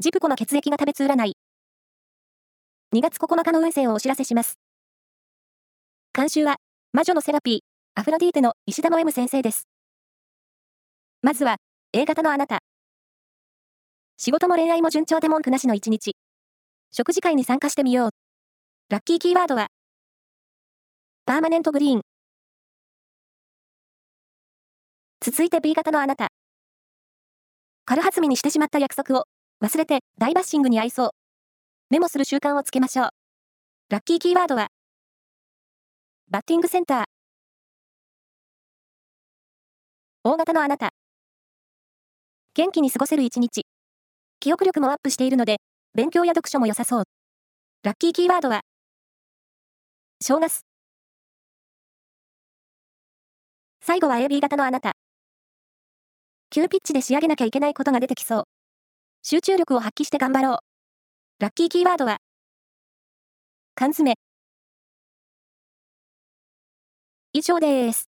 ジプコの血液が食べつ占い。2月9日の運勢をお知らせします。監修は、魔女のセラピー、アフロディーテの石田の M 先生です。まずは、A 型のあなた。仕事も恋愛も順調で文句なしの一日。食事会に参加してみよう。ラッキーキーワードは、パーマネントグリーン。続いて B 型のあなた。軽はずみにしてしまった約束を、忘れて大バッシングに遭いそう。メモする習慣をつけましょう。ラッキーキーワードは、バッティングセンター。O 型のあなた。元気に過ごせる一日。記憶力もアップしているので、勉強や読書も良さそう。ラッキーキーワードは、正月。最後は AB 型のあなた。急ピッチで仕上げなきゃいけないことが出てきそう。集中力を発揮して頑張ろう。ラッキーキーワードは、缶詰。以上です。